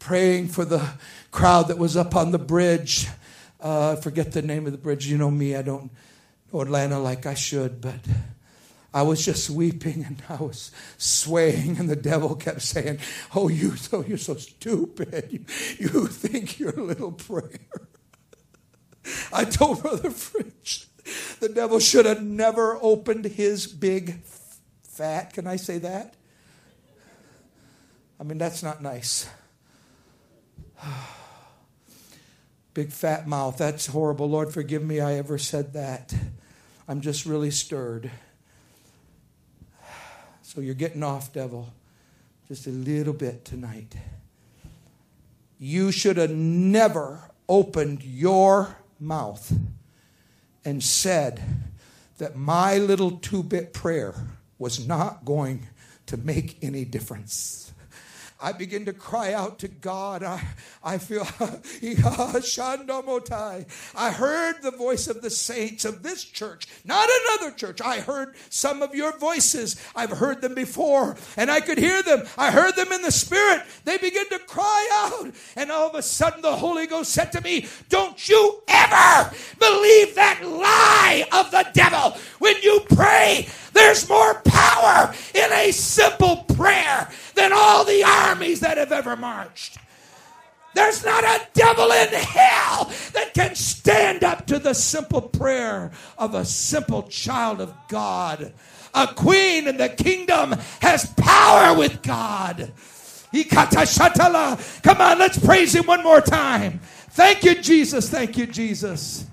praying for the crowd that was up on the bridge. Uh, I forget the name of the bridge. You know me. I don't know Atlanta like I should, but I was just weeping and I was swaying, and the devil kept saying, oh, you so you're so stupid. You, you think you're a little prayer. I told Brother French, the devil should have never opened his big fat. Can I say that? I mean, that's not nice. Big fat mouth. That's horrible. Lord, forgive me I ever said that. I'm just really stirred. So you're getting off, devil, just a little bit tonight. You should have never opened your mouth and said that my little two-bit prayer was not going to make any difference. I begin to cry out to God. I, I feel, I heard the voice of the saints of this church, not another church. I heard some of your voices. I've heard them before, and I could hear them. I heard them in the spirit. They begin to cry out, and all of a sudden the Holy Ghost said to me, don't you ever believe that lie of the devil. When you pray, there's more power in a simple prayer than all the armies that have ever marched. There's not a devil in hell that can stand up to the simple prayer of a simple child of God. A queen in the kingdom has power with God. Come on, let's praise him one more time. Thank you, Jesus. Thank you, Jesus.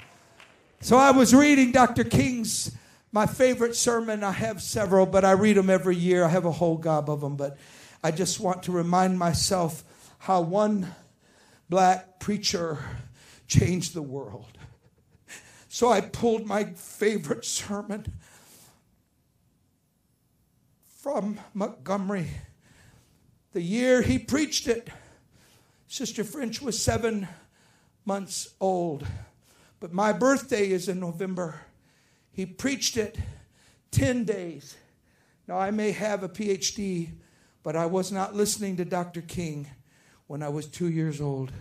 So I was reading Doctor King's, my favorite sermon. I have several, but I read them every year. I have a whole gob of them, but I just want to remind myself how one black preacher changed the world. So I pulled my favorite sermon from Montgomery. The year he preached it, Sister French was seven months old. But my birthday is in November. He preached it ten days. Now, I may have a P H D, but I was not listening to Doctor King when I was two years old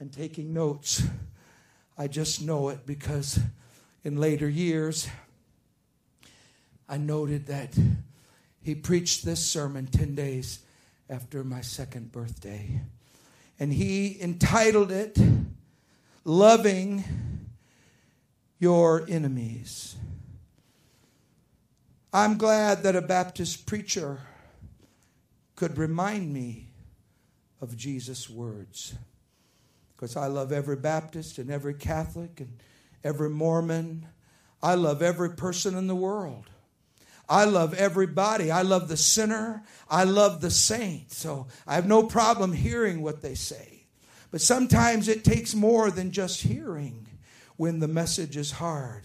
and taking notes. I just know it because in later years, I noted that he preached this sermon ten days after my second birthday. And he entitled it, Loving Your Enemies. I'm glad that a Baptist preacher could remind me of Jesus' words, because I love every Baptist and every Catholic and every Mormon. I love every person in the world. I love everybody. I love the sinner. I love the saint. So I have no problem hearing what they say. But sometimes it takes more than just hearing when the message is hard.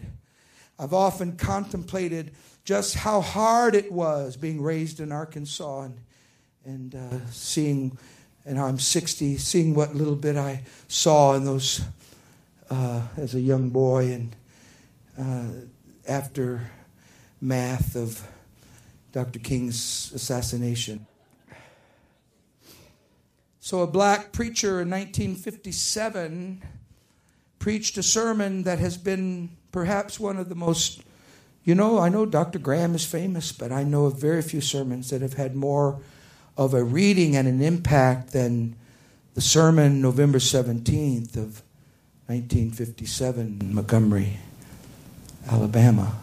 I've often contemplated just how hard it was being raised in Arkansas and, and uh, seeing, and I'm sixty, seeing what little bit I saw in those uh, as a young boy and uh, after math of Doctor King's assassination. So a black preacher in nineteen fifty-seven preached a sermon that has been perhaps one of the most, you know, I know Doctor Graham is famous, but I know of very few sermons that have had more of a reading and an impact than the sermon November seventeenth of nineteen fifty-seven in Montgomery, Alabama.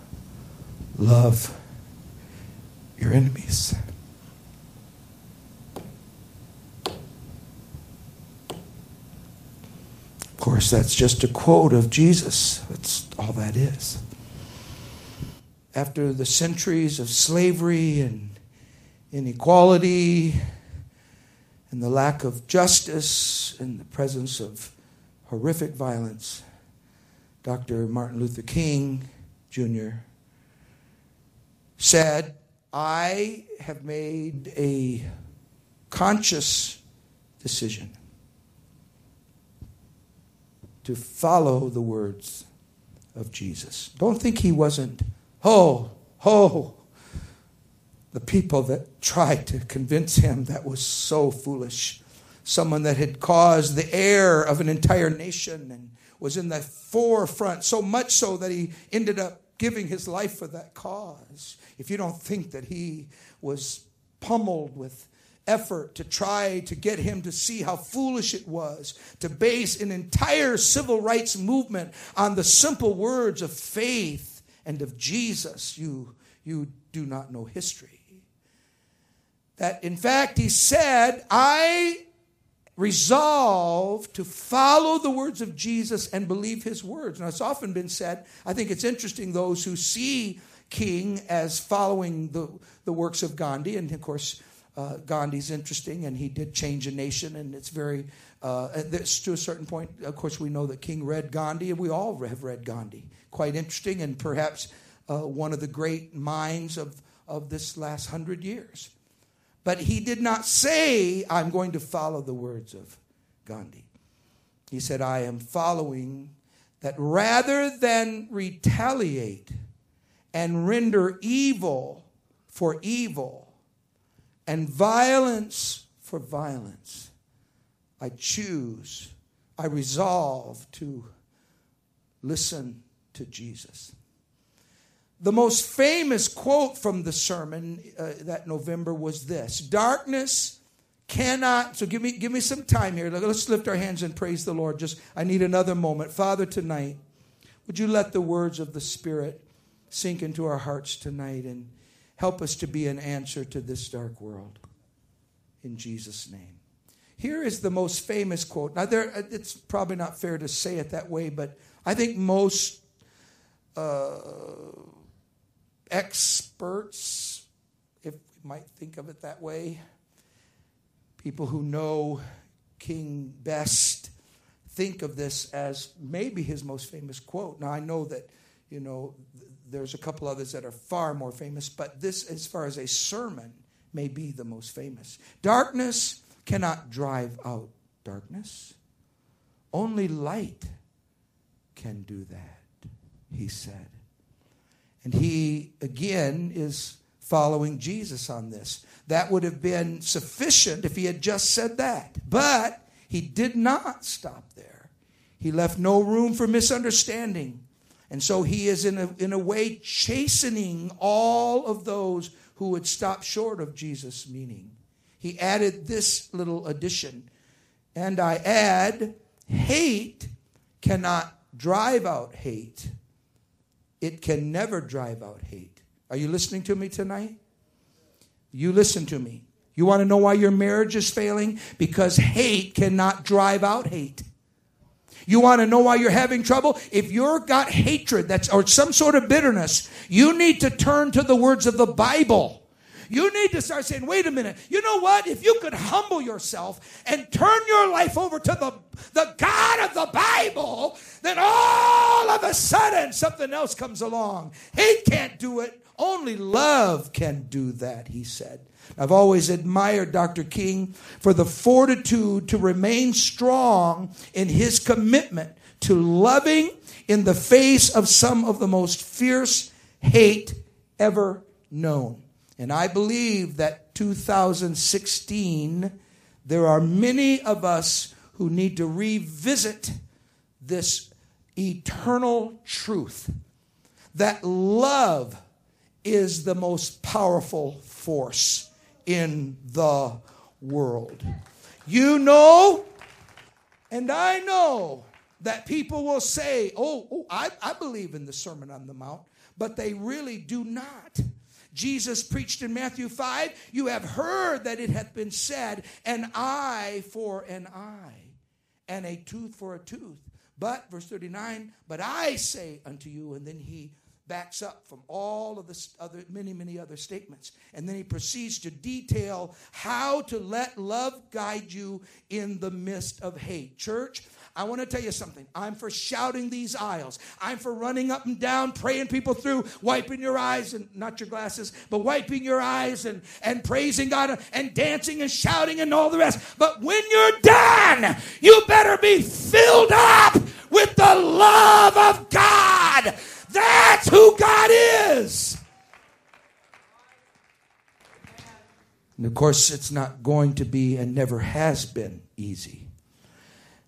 Love your enemies. Of course, that's just a quote of Jesus. That's all that is. After the centuries of slavery and inequality and the lack of justice and the presence of horrific violence, Doctor Martin Luther King, Junior said, I have made a conscious decision to follow the words of Jesus. Don't think he wasn't, ho, ho, the people that tried to convince him. That was so foolish. Someone that had caused the error of an entire nation and was in the forefront, so much so that he ended up giving his life for that cause. If you don't think that he was pummeled with effort to try to get him to see how foolish it was to base an entire civil rights movement on the simple words of faith and of Jesus, you, you do not know history. That in fact he said, I resolve to follow the words of Jesus and believe his words. Now, it's often been said, I think it's interesting, those who see King as following the, the works of Gandhi, and of course, uh, Gandhi's interesting, and he did change a nation, and it's very, uh, it's to a certain point, of course, we know that King read Gandhi, and we all have read Gandhi. Quite interesting, and perhaps uh, one of the great minds of, of this last hundred years. But he did not say, I'm going to follow the words of Gandhi. He said, I am following that rather than retaliate and render evil for evil and violence for violence, I choose, I resolve to listen to Jesus. The most famous quote from the sermon uh, that November was this. Darkness cannot, so give me, give me some time here. Let's lift our hands and praise the Lord. Just, I need another moment. Father, tonight, would you let the words of the Spirit sink into our hearts tonight and help us to be an answer to this dark world. In Jesus' name. Here is the most famous quote. Now, there, it's probably not fair to say it that way, but I think most Uh, experts, if we might think of it that way, people who know King best, think of this as maybe his most famous quote. Now, I know that You know, there's a couple others that are far more famous, but this, as far as a sermon, may be the most famous. Darkness cannot drive out darkness. Only light can do that, he said. And he, again, is following Jesus on this. That would have been sufficient if he had just said that. But he did not stop there. He left no room for misunderstanding. And so he is, in a, in a way, chastening all of those who would stop short of Jesus' meaning. He added this little addition. And I add, hate cannot drive out hate. It can never drive out hate. Are you listening to me tonight? You listen to me. You want to know why your marriage is failing? Because hate cannot drive out hate. You want to know why you're having trouble? If you've got hatred that's or some sort of bitterness, you need to turn to the words of the Bible. You need to start saying, wait a minute, you know what? If you could humble yourself and turn your life over to the, the God of the Bible, then all of a sudden something else comes along. Hate can't do it. Only love can do that, he said. I've always admired Doctor King for the fortitude to remain strong in his commitment to loving in the face of some of the most fierce hate ever known. And I believe that two thousand sixteen, there are many of us who need to revisit this eternal truth that love is the most powerful force in the world. You know, and I know that people will say, oh, oh I, I believe in the Sermon on the Mount, but they really do not. Jesus preached in Matthew five, you have heard that it hath been said, an eye for an eye, and a tooth for a tooth. But, verse thirty-nine, but I say unto you, and then he backs up from all of the other many, many other statements. And then he proceeds to detail how to let love guide you in the midst of hate. Church, I want to tell you something. I'm for shouting these aisles. I'm for running up and down, praying people through, wiping your eyes, and not your glasses, but wiping your eyes and, and praising God and dancing and shouting and all the rest. But when you're done, you better be filled up with the love of God. That's who God is. And of course, it's not going to be and never has been easy.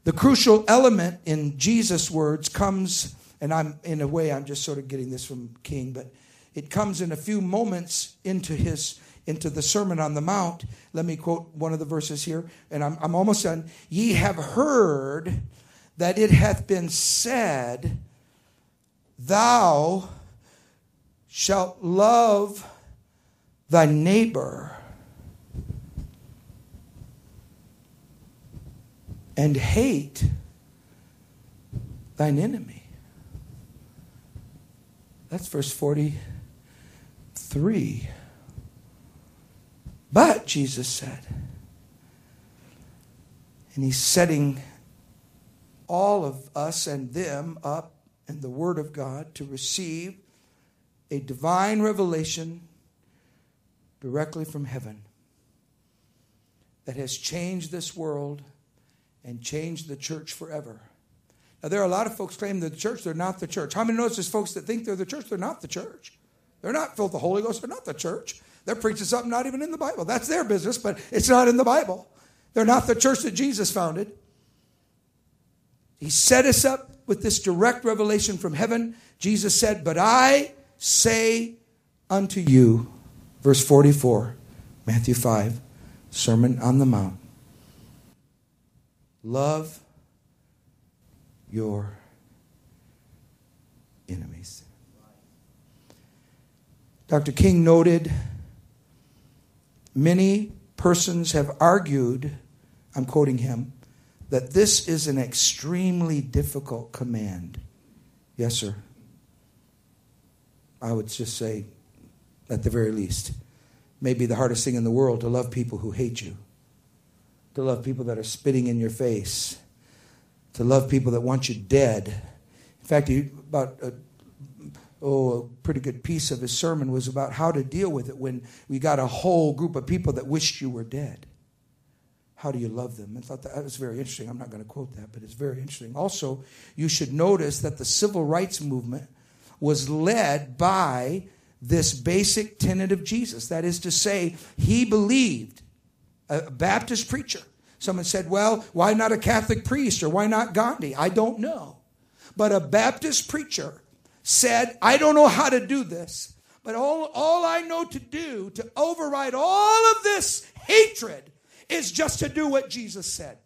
The crucial element in Jesus' words comes, and I'm in a way, I'm just sort of getting this from King, but it comes in a few moments into his into the Sermon on the Mount. Let me quote one of the verses here, and I'm, I'm almost done. Ye have heard that it hath been said, thou shalt love thy neighbor and hate thine enemy. That's verse forty-three. But, Jesus said, and he's setting all of us and them up and the Word of God to receive a divine revelation directly from heaven that has changed this world and changed the church forever. Now, there are a lot of folks claiming they're the church. They're not the church. How many notice there's folks that think they're the church? They're not the church. They're not filled with the Holy Ghost. They're not the church. They're preaching something not even in the Bible. That's their business, but it's not in the Bible. They're not the church that Jesus founded. He set us up with this direct revelation from heaven. Jesus said, but I say unto you, verse forty-four, Matthew five, Sermon on the Mount, love your enemies. Doctor King noted, many persons have argued, I'm quoting him, that this is an extremely difficult command. Yes, sir. I would just say, at the very least, maybe the hardest thing in the world to love people who hate you, to love people that are spitting in your face, to love people that want you dead. In fact, about oh, a pretty good piece of his sermon was about how to deal with it when we got a whole group of people that wished you were dead. How do you love them? I thought that was very interesting. I'm not going to quote that, but it's very interesting. Also, you should notice that the civil rights movement was led by this basic tenet of Jesus. That is to say, he believed, a Baptist preacher. Someone said, well, why not a Catholic priest or why not Gandhi? I don't know. But a Baptist preacher said, I don't know how to do this, but all, all I know to do to override all of this hatred is just to do what Jesus said.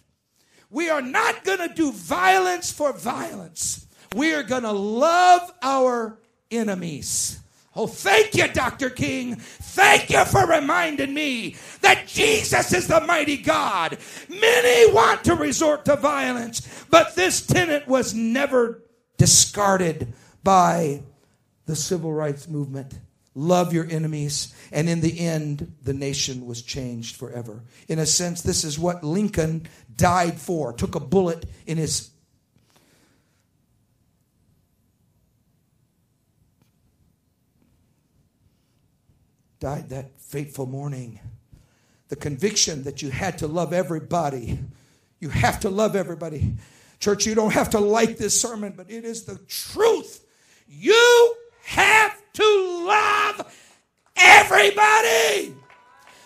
We are not going to do violence for violence. We are going to love our enemies. Oh, thank you, Doctor King. Thank you for reminding me that Jesus is the mighty God. Many want to resort to violence, but this tenet was never discarded by the civil rights movement. Love your enemies. And in the end, the nation was changed forever. In a sense, this is what Lincoln died for, took a bullet in his died that fateful morning. The conviction that you had to love everybody. You have to love everybody. Church, you don't have to like this sermon, but it is the truth. You have to love everybody.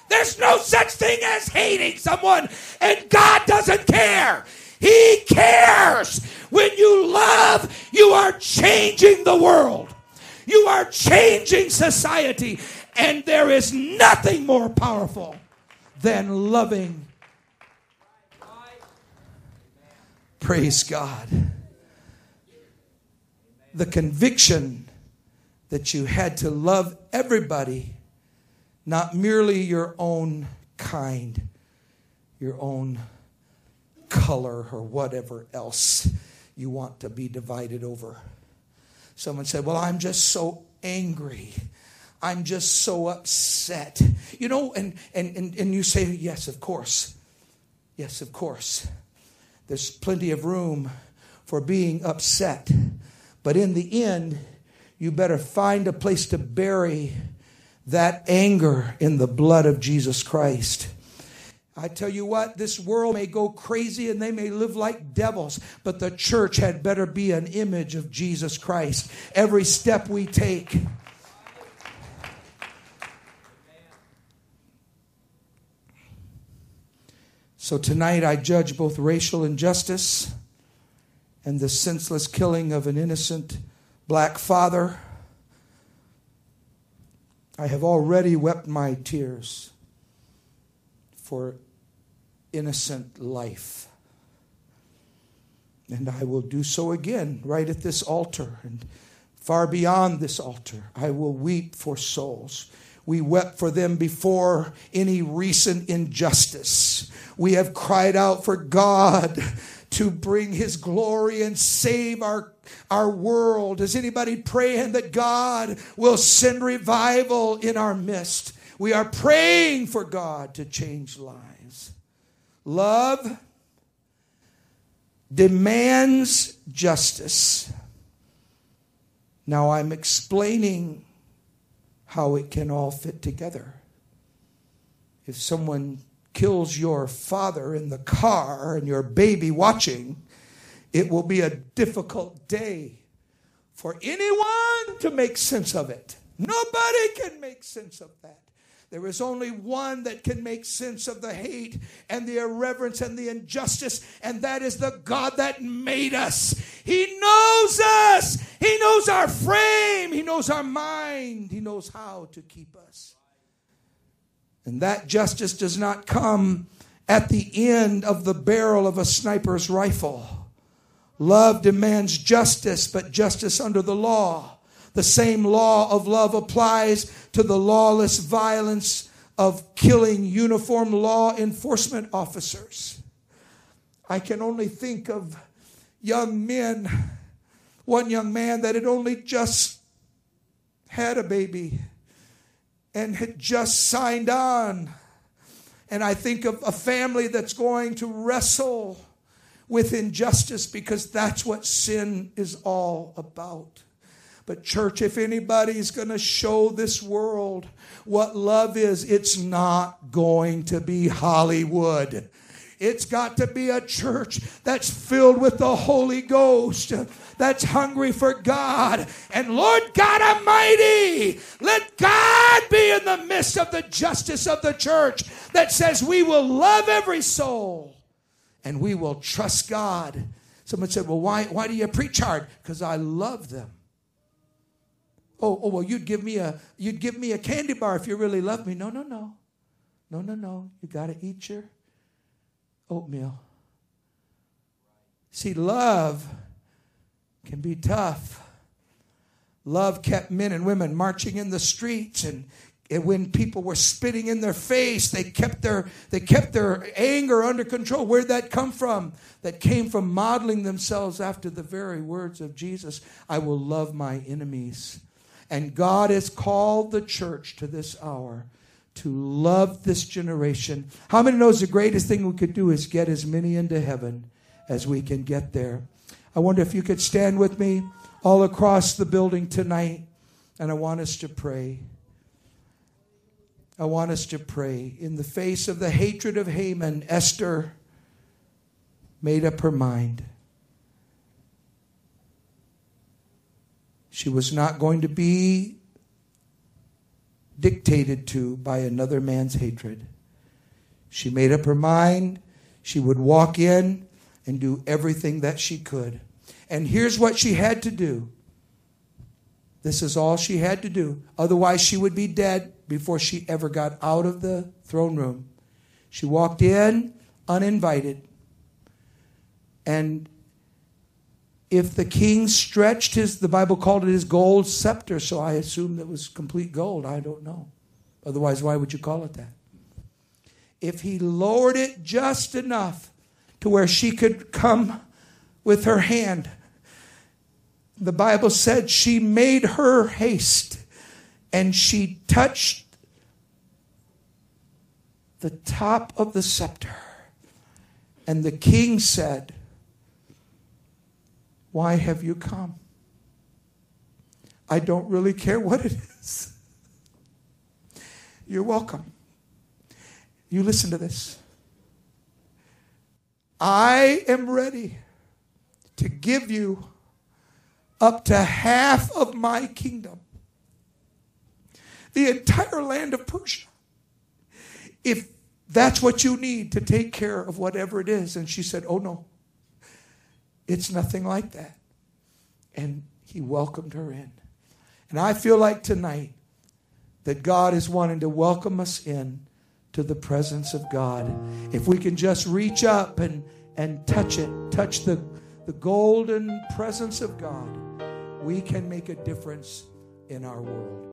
There's no such thing as hating someone, and God doesn't care. He cares. When you love, you are changing the world. You are changing society. And there is nothing more powerful than loving. Praise God. The conviction that you had to love everybody, not merely your own kind, your own color, or whatever else you want to be divided over. Someone said, well, I'm just so angry. I'm just so upset. You know, and, and, and, and you say, yes, of course. Yes, of course. There's plenty of room for being upset. But in the end, you better find a place to bury that anger in the blood of Jesus Christ. I tell you what, this world may go crazy and they may live like devils, but the church had better be an image of Jesus Christ. Every step we take. So tonight I judge both racial injustice and the senseless killing of an innocent black father. I have already wept my tears for innocent life. And I will do so again right at this altar and far beyond this altar. I will weep for souls. We wept for them before any recent injustice. We have cried out for God to bring his glory and save our, our world. Is anybody praying that God will send revival in our midst? We are praying for God to change lives. Love demands justice. Now I'm explaining how it can all fit together. If someone kills your father in the car and your baby watching, it will be a difficult day for anyone to make sense of it. Nobody can make sense of that. There is only one that can make sense of the hate and the irreverence and the injustice, and that is the God that made us. He knows us. He knows our frame. He knows our mind. He knows how to keep us. And that justice does not come at the end of the barrel of a sniper's rifle. Love demands justice, but justice under the law. The same law of love applies to the lawless violence of killing uniformed law enforcement officers. I can only think of young men, one young man that had only just had a baby and had just signed on. And I think of a family that's going to wrestle with injustice because that's what sin is all about. But church, if anybody's going to show this world what love is, it's not going to be Hollywood. It's got to be a church that's filled with the Holy Ghost, that's hungry for God. And Lord God Almighty, let God be in the midst of the justice of the church that says we will love every soul and we will trust God. Someone said, well, why, why do you preach hard? Because I love them. Oh, oh, well, you'd give me a you'd give me a candy bar if you really loved me. No, no, no. No, no, no. You got to eat your oatmeal. See, love can be tough. Love kept men and women marching in the streets, and and when people were spitting in their face, they kept their they kept their anger under control. Where'd that come from? That came from modeling themselves after the very words of Jesus. I will love my enemies. And God has called the church to this hour to love this generation. How many knows the greatest thing we could do is get as many into heaven as we can get there? I wonder if you could stand with me all across the building tonight, and I want us to pray. I want us to pray. In the face of the hatred of Haman, Esther made up her mind. She was not going to be dictated to by another man's hatred. She made up her mind. She would walk in and do everything that she could. And here's what she had to do. This is all she had to do. Otherwise, she would be dead before she ever got out of the throne room. She walked in uninvited. And if the king stretched his, the Bible called it his gold scepter, so I assume it was complete gold. I don't know. Otherwise, why would you call it that? If he lowered it just enough to where she could come with her hand, the Bible said she made her haste and she touched the top of the scepter. And the king said, why have you come? I don't really care what it is. You're welcome. You listen to this. I am ready to give you up to half of my kingdom, the entire land of Persia, if that's what you need to take care of whatever it is. And she said, oh no, it's nothing like that. And he welcomed her in. And I feel like tonight that God is wanting to welcome us in to the presence of God. If we can just reach up and, and touch it, touch the, the golden presence of God, we can make a difference in our world.